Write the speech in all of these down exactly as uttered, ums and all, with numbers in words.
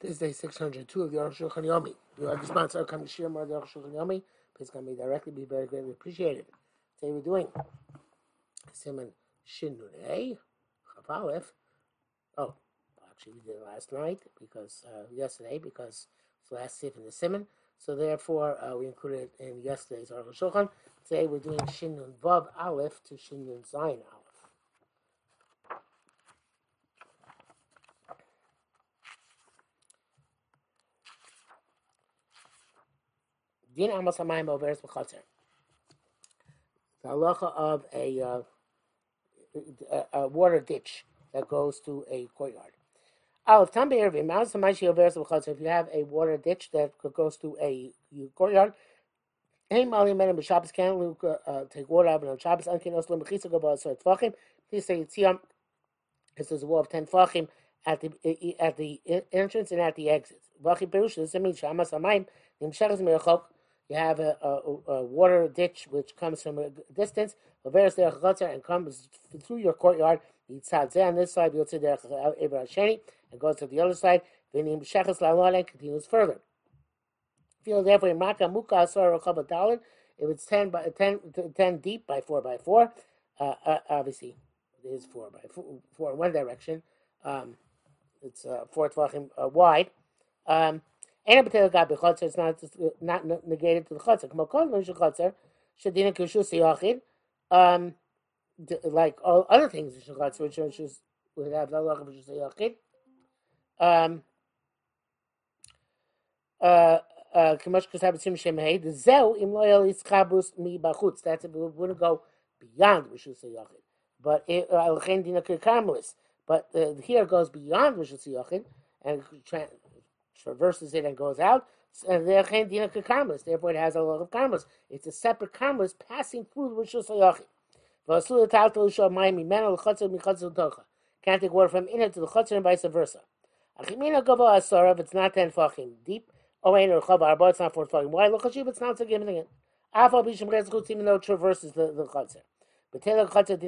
This is day six hundred two of the Aruch HaShulchan Yomi. If you like to sponsor come to share more of the Aruch HaShulchan Yomi, please come to me directly. Be very greatly appreciated. Today we're doing Siman Shin Nun A, Chav Aleph. Oh, actually we did it last night, because uh, yesterday, because it's the last sif in the Siman. So therefore, uh, we included it in yesterday's Aruch HaShulchan. Today we're doing Shinnun Vav Aleph to Shinnun Zayin Aleph. Din amos hamayim overis b'chotzer. The halacha of a, uh, a, a water ditch that goes to a courtyard. Aleph tam be'ervim amos hamayim overis b'chotzer. If you have a water ditch that goes to a courtyard, any mali men and Shabbos can't take water out of it on Shabbos. Unkin oslo mechitzah go ba'asor tefachim. Please say yitziyam. This is a wall of ten tefachim at the at the entrance and at the exits. V'achim perush. This means amos hamayim nimshachas me'achok. You have a, a, a water ditch which comes from a distance, and comes through your courtyard. On this side, and goes to the other side, and continues further. If it's ten by ten, ten deep by four by four, uh, uh, obviously it is four by four, four in one direction. Um, it's uh, four tefachim uh, wide. Um, And a particular bechotzer is not not negated to the chotzer. Shadina Shusyaki, um, like all other things in chotzer, which is we have the halacha of Shusyaki. Uh, uh, the zeu im loyal is kabus mi bachutz. That's it. We wouldn't go beyond Shusyaki, but alchendina uh, karmus. But uh, here goes beyond Shusyaki and. Trans- traverses it and goes out, and therefore it has a lot of karmus. It's a separate karmus passing through the Shusyaki. Can't take water from inner to the chotzer and vice versa. If it's not ten tefachim deep, it's not four tefachim wide, it's not so giving it. Even though it traverses the, the chotzer. But the chotzer,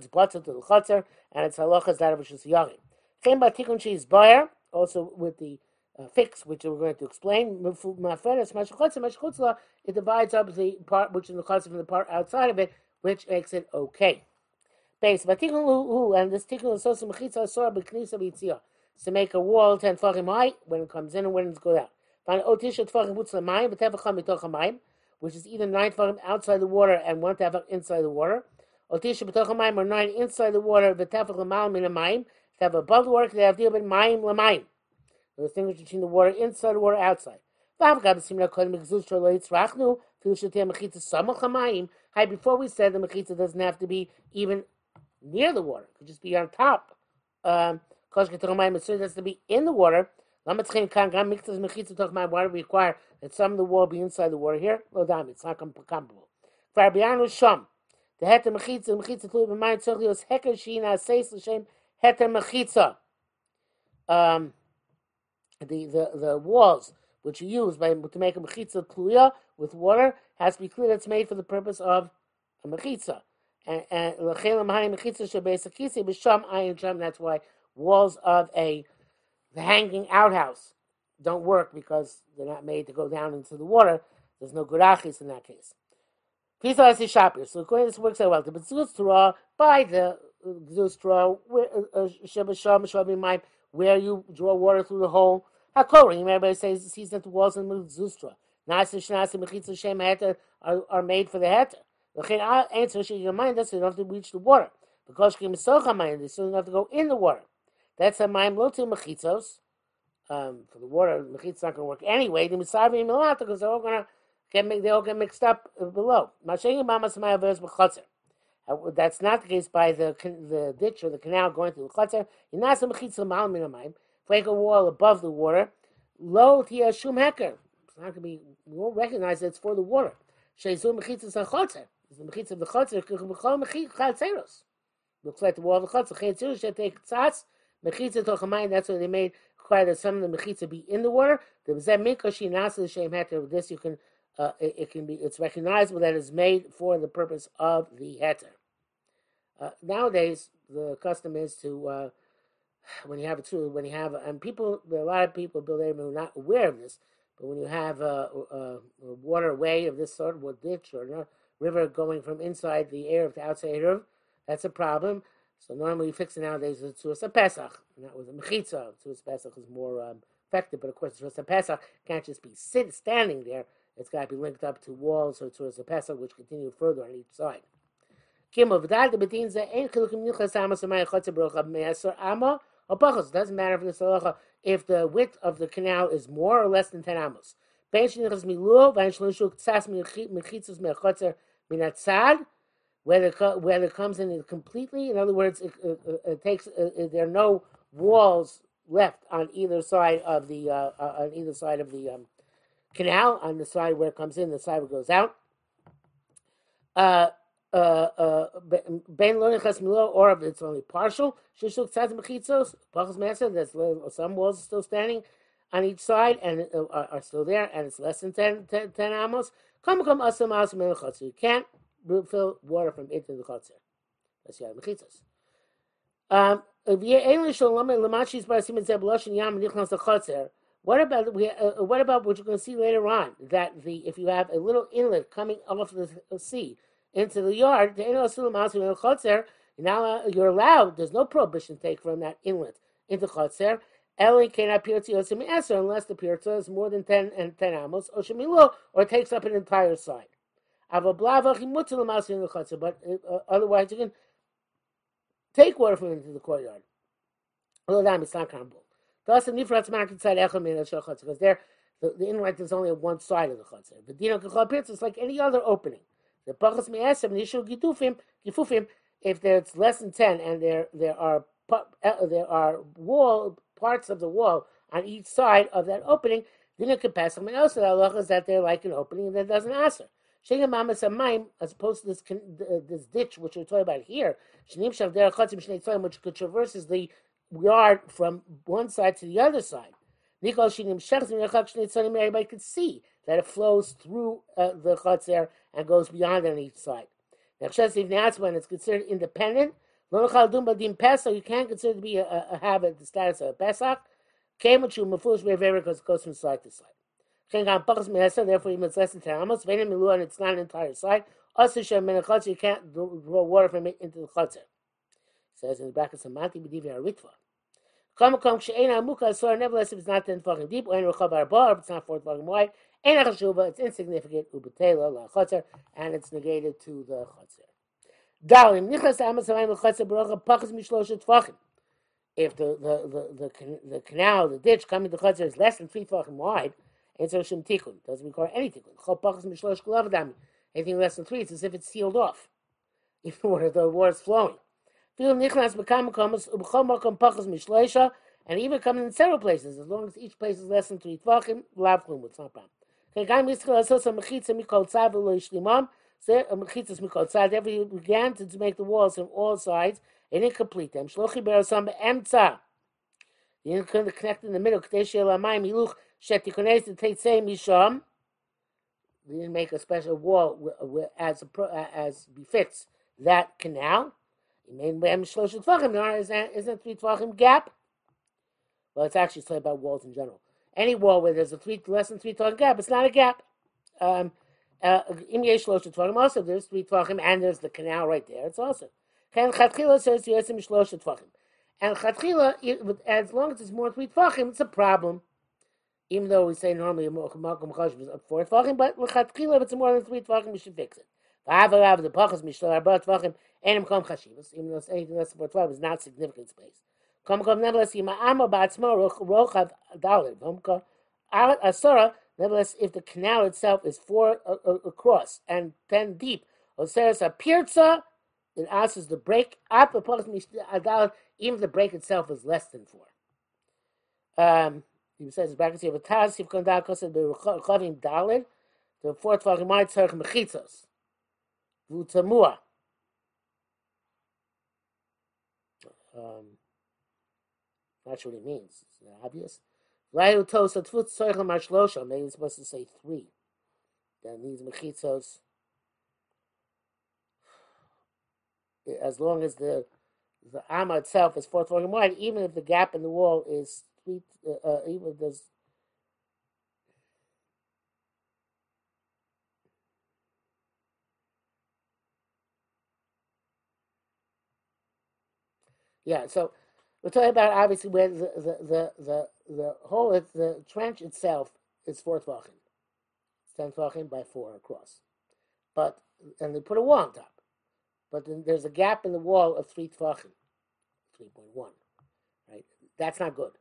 it's butted to the chotzer, and it's halacha is that of Shusyaki. Also with the Uh, fix, which we're going to explain. It divides up the part which is the chotzer from the part outside of it, which makes it okay. Base, but and this tikkun is also mechitzah sora b'knisa b'yitzia, to make a wall ten tefachim high when it comes in and when it goes out. Find otisha tefachim butzla mayim, v'tefachim b'tocha mayim, which is either nine tefachim outside the water and one tefach inside the water. Otisha b'tocha mayim or nine inside the water, v'tefach l'malim min mayim. They have above the water, they have deal with mayim l'mayim. The distinguish between the water inside and water outside. Hi, before we said the mechitzah doesn't have to be even near the water; it could just be on top. Um, it has to be in the water. Why do we require that some of the water be inside the water here? Well, damn, it's not comparable. The heter mechitzah, Um. The, the, the walls which you use by, to make a mechitzah tluya with water has to be clear that's made for the purpose of a mechitzah. And, and that's why walls of a the hanging outhouse don't work because they're not made to go down into the water. There's no gurachis in that case. So according to this works out well. The zustra by the zustra where you draw water through the hole. Hakorim, everybody says, sees that the walls in the zustra, Nasi Shnasi Mechitza Shem Heter are made for the Heter. Lachin Al answer should your mind, that's so you don't have to reach the water. Because Kim Socha mind, so you don't have to go in the water. That's a Maim Lotu Mechitzos. Um, for the water, Mechitz's not going to work anyway. The Misavim Milata, because they're all going to get they all get mixed up below. Mashengi Mamas Maya Vers Bechotzer. That's not the case by the the ditch or the canal going through the chotzer. You're not some mechitzah ma'al min ha'mayim. Break a wall above the water. Lo tia shum heker. It's not going to be. We won't recognize that it's for the water. Sheizum mechitzah sa chotzer. It's the mechitzah of the chotzer. Kuchumachol mechit chatzeros. Looks like the wall of the chotzer. Chetzirus shetei k'tzatz mechitzah toch ha'mayim. That's why they made require that some of the mechitzah be in the water. The zeh mikoshi nasa l'shem heker. With this you can. Uh, it, it can be. It's recognizable that it's made for the purpose of the heter. Uh, nowadays, the custom is to uh, when you have a tzur, when you have, and people, there are a lot of people build eruv who are not aware of this, but when you have a, a, a waterway of this sort, or ditch or a river going from inside the eruv to outside eruv, that's a problem. So normally you fix it nowadays with Tzur Sapesach, not with a mechitzah. Tzur Sapesach is more um, effective, but of course Tzur Sapesach can't just be sit, standing there. It's got to be linked up to walls or Tzur Sapesach, which continue further on each side. It doesn't matter for this halacha if the width of the canal is more or less than ten amos. Whether whether it comes in completely, in other words, it, it, it takes it, there are no walls left on either side of the uh, on either side of the um, canal. On the side where it comes in, the side where it goes out. Uh, uh, uh, or if it's only partial. There's some walls still standing on each side and are, are still there, and it's less than ten, ten, ten amos. You can't fill water from into the chotzer. That's the mechitzas. Um, what about we? Uh, what about what you're going to see later on? That the if you have a little inlet coming off the sea into the yard, now you're allowed. There's no prohibition to take from that inlet into chotzer. Ellie cannot pirtziosim unless the pirtzah is more than ten and ten amos oshemilo or takes up an entire side. But uh, otherwise, you can take water from into the courtyard. It's not comparable. Because there, the, the inlet is only on one side of the chotzer. It's like any other opening. If there's less than ten, and there there are there are wall parts of the wall on each side of that opening, then it can pass someone else. The halacha is that they're like an opening that doesn't answer. As opposed to this uh, this ditch, which we're talking about here, which traverses the yard from one side to the other side. Everybody could see that it flows through uh, the chotzer and goes beyond on each side. Now, that's when it's considered independent. You can't consider it to be a, a habit, the status of a Pesach. Because it goes from side to side. Therefore, even it's less than ten amos. And it's not an entire side. Also, you can't draw water from it into the chotzer. It says in the brackets of Mati B'divya Aritva. Nevertheless, if it's not ten tefachim deep, or if it's not four tefachim wide, it's insignificant. And it's negated to the chotzer. If the the the the, the canal, the ditch coming to the chotzer is less than three tefachim wide. It's a shum tikkun. Doesn't require any tikkun. Anything less than three, it's as if it's sealed off. Even where the water is flowing. And even coming in several places, as long as each place is less than three tefachim, lavchum, it's not a problem. So a mechitzah mikol tzad. Therefore, you began to make the walls from all sides and incomplete them. You can connect in the middle. Misham. We didn't make a special wall as a, as befits that canal. There isn't three tefachim gap. Well, it's actually talking about walls in general. Any wall where there's a three less than three tefachim gap, it's not a gap. Um, uh, also, there's three tefachim and there's the canal right there. It's also. And chatchila, as long as it's more three tefachim, it's a problem. Even though we say normally a malkum chashuv is up four tefachim, but if it's more than three tefachim, we should fix it. Even though anything less than four tefachim is not significant space. Nevertheless, if the canal itself is four across and ten deep, it answers the break. Even if the break itself is less than four. Um, He says, "Brackets here, v'taz if kondal kosed be'ruchavim dalid, the fourth v'chimai tzarich mechitzos v'utamua." Um, not sure what it means. It's not obvious. Rayu tosat fut tzarich l'mashlosha. Maybe it's supposed to say three. That means mechitzos. As long as the the armor itself is four tefachim wide, even if the gap in the wall is three, uh, uh, even if there's Yeah, so we're talking about obviously where the the the the, the hole, the trench itself is four tefachim, ten tefachim by four across, but and they put a wall on top, but then there's a gap in the wall of three tefachim, three point one, right? That's not good,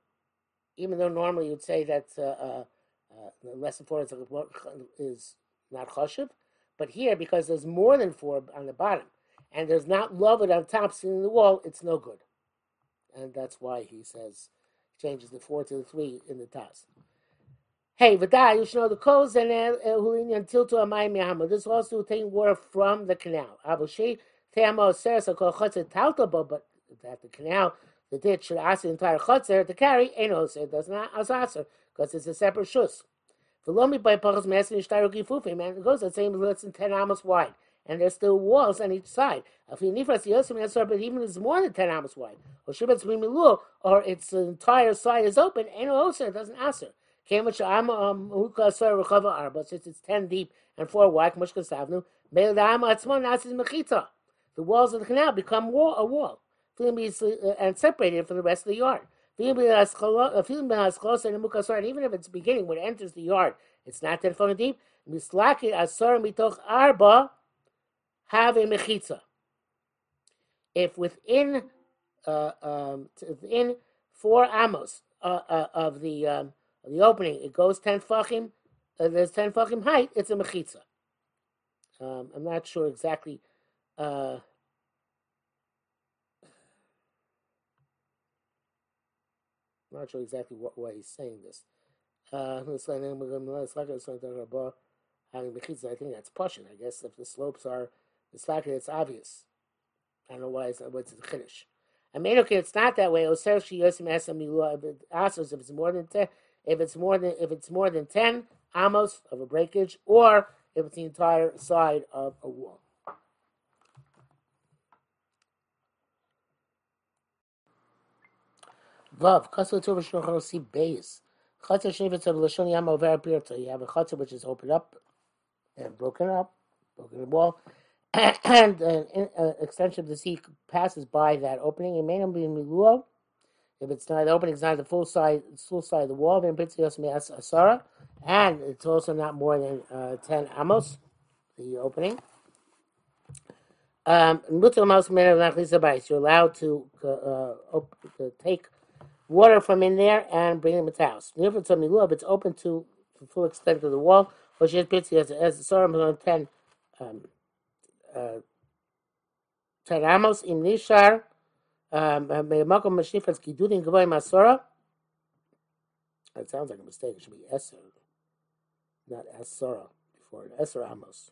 even though normally you'd say that uh, uh, uh, less than four is, is not chashuv, but here because there's more than four on the bottom and there's not loved on top sitting in the wall, it's no good. And that's why he says, changes the four to the three in the Taz. Hey, V'da, you should know the koz and el until to amay mehama. This also taking water from the canal. Abushi teamo seres akol chotzer taltabo, but that the canal, the ditch should ask the entire chotzer to carry. Enos, it does not asaser because it's a separate shus. V'lomi by pachas mesin shtayru gifufim, and it goes the same less than ten amos wide. And there's still walls on each side. If you need us to Yosef Yasser, but even if it's more than ten amos wide, or Shibat's Mimilur, or its entire side is open, and also it doesn't answer. Since it's ten deep and four wide, the walls of the canal become wall, a wall, and separated from the rest of the yard. And even if it's beginning, when it enters the yard, it's not ten foot deep. Have a mechitzah. If within uh, um, within four amos uh, uh, of the um, of the opening, it goes ten tefachim. Uh, there's ten tefachim height. It's a mechitzah. Um, I'm not sure exactly. Uh, I'm not sure exactly what why he's saying this. Uh, I think that's pushing. I guess if the slopes are. It's like it's obvious. I don't know why it's what's the Kiddush. I mean, okay, it's not that way. Oser she yosim asam milu asos if it's more than ten, if it's more than if it's more than ten amos of a breakage, or if it's the entire side of a wall. Vav kasu tuv shulchan si base chutz shnivet of lashon yam over pirta. You have a chutz which is opened up and broken up, broken the wall. And an uh, uh, extension of the sea passes by that opening. It may not be in miluo. If it's not open, it's not the full side, full side of the wall. And it's also not more than uh, ten amos, the opening. Um, you're allowed to uh, op- take water from in there and bring them to the house. If it's on miluo, if it's open to the full extent of the wall, which is ten um Uh, ten amos im nishar me'amakom mashifas kidudin gavay masora. That sounds like a mistake. It should be eser, not asora before an eser amos,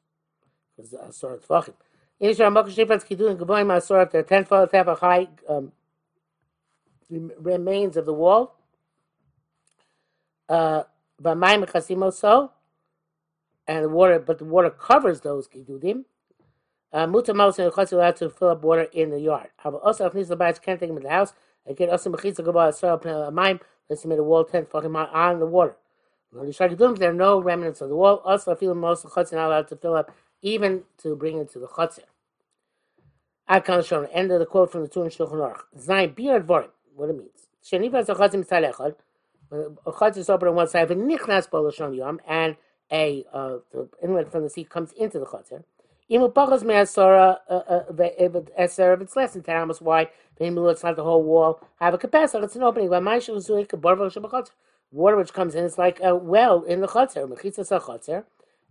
because asora tefachim. Nishar amakom mashifas kidudin gavay masora. If they're ten foot tefach high, um, remains of the wall. B'mayim chasim so, and the water, but the water covers those kidudim. Uh, Mutamos and Chotzer allowed to fill up water in the yard. Also, if the bats can't take them to the house, again, also mechitzah go out up a mime. Let's make a wall tent fucking on the water. There are no remnants of the wall. Also, if most of Chotzer not allowed to fill up, even to bring into the Chotzer. I can't show end of the quote from the Turen Shulchan Aruch. Zayin beard vorim. What it means? Shenivas the Chotzer mitzalechad. A Chotzer is open on one side, and nichnas b'lashon yom, and a uh, the inlet from the sea comes into the Chotzer. If it's less than ten amos wide, it's not the whole wall. Have a kapasach, it's an opening. Water which comes in, it's like a well in the chotzer,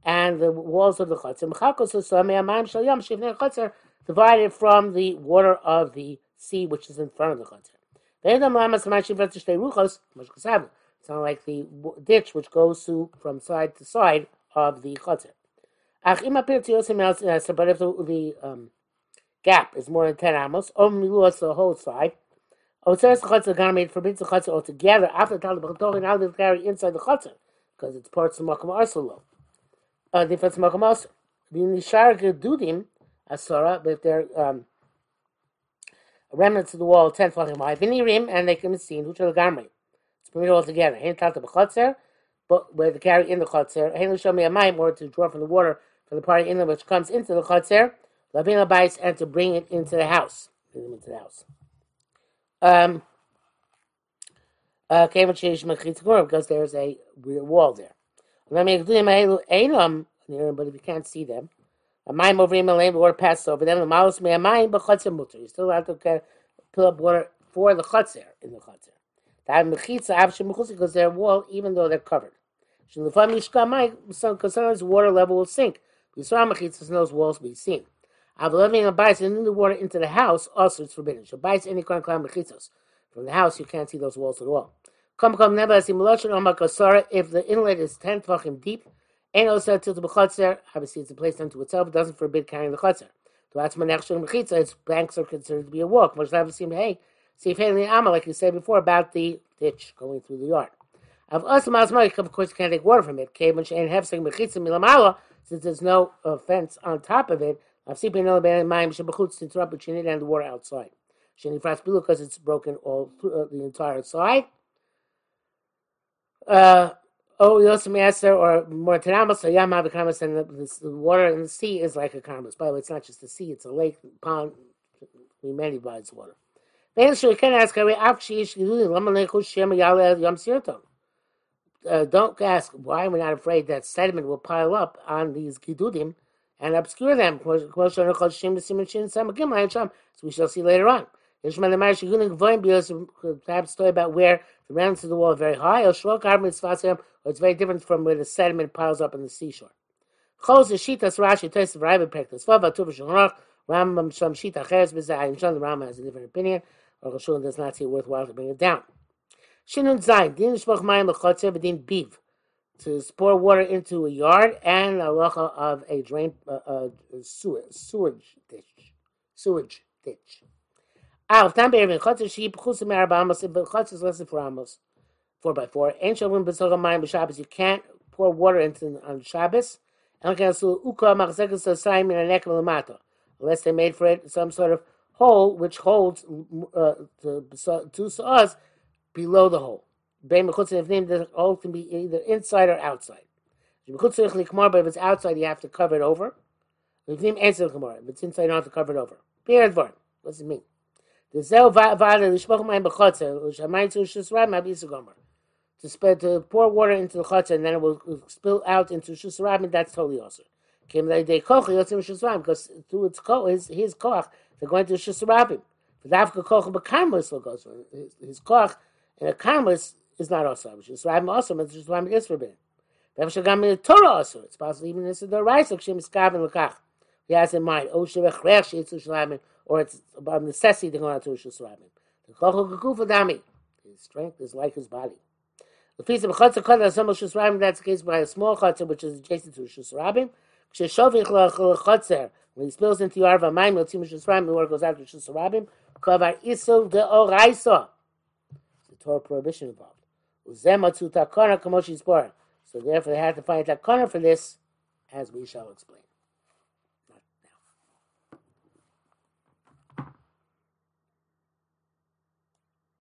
and the walls of the chotzer divided from the water of the sea which is in front of the chotzer. It's not like the ditch which goes to from side to side of the chotzer. But if the um, gap is more than ten amos, or miluos the whole side, oseres chotzer gamed forbids the chotzer altogether. After the talib now they carry inside the chotzer because it's parts of makom arselo. Uh, the first makom arser. The nishar gedudim asara, but they're um, remnants of the wall ten tefachim high, v'nirim, and they can be seen, hushal gamri. It's permitted altogether. Hein tata b'chotzer, but where they carry in the chotzer, hein l'shomi amayim, or to draw from the water from the party in them which comes into the chotzer, lavin abayis, and to bring it into the house. Bring them into the house. Um, uh, because there's a wall there. But if you can't see them, a mime over him, the water passes over them. The malus may a mime, but chotzer mutter. You still have to fill up water for the chotzer in the chotzer. That mechitzah avshem mechutz, because they're wall, even though they're covered. Because sometimes the water level will sink. You saw mechitzas, and those walls will be seen. Avloving a bias and then the water into the house also is forbidden. So bias any kind of mechitzos from the house, you can't see those walls at all. Come come nebasim, if the inlet is ten tefachim deep. And also to the chotzer, obviously it's a place unto itself. It doesn't forbid carrying the chotzer. So that's manachshul mechitza. Its banks are considered to be a walk. Much like hey, see if hey ama, like you said before about the ditch going through the yard. Of us masmaik, of course you can't take water from it. Since there's no uh, fence on top of it, I've seen no mayim shebachutz to interrupt between it and the water outside. Shenifras because it's broken all through uh, the entire side. Uh. Oh, Yosemeser or more terumah, so Yamav karmus, and the water in the sea is like a karmus. By the way, it's not just the sea; it's a lake, pond, many bodies of water. Then she can ask her, uh, don't ask why we're not afraid that sediment will pile up on these gidudim and obscure them. So we shall see later on. Perhaps story about where the remnants of the wall are very high, or it's very different from where the sediment piles up on the seashore. The Rama has a different opinion, or Rishon does not see it worthwhile to bring it down. Shinnun Zayin, to pour water into a yard, and a halacha of a drain, uh, uh, sewage, sewage ditch. Sewage ditch. Ah, if chotzer sheep, chusim amos, if chotzer is less than four amos, four by four, ain't shovim b'soga mayim b'shabbos. You can't pour water into on Shabbos. And can also uka machzekas asayim in a neck of unless they made for it some sort of hole which holds uh, to us below the hole. Bein mechutzin if named the hole can be either inside or outside. But if it's outside, you have to cover it over. If it's inside, you don't have to cover it over. What does it mean? To spread, to pour water into the chotzer and then it will spill out into Shusyaki, that's totally awesome. Because through its ko, his, his koach, they're going to Shusyaki. His koach and a karmus is not awesome. Shusyaki also, but Shusyaki is forbidden. It's possible even this is the rice of Shem Skav Lakach. He has in mind, or it's about necessity to go out to Shulamim. His strength is like his body. That's the case by a small chotzer which is adjacent to Shusyaki. When he spills into the Arva Maim, you'll see Shusyaki, the water goes out to Shusyaki. The Torah prohibition involved. So therefore they had to find a takana for this, as we shall explain.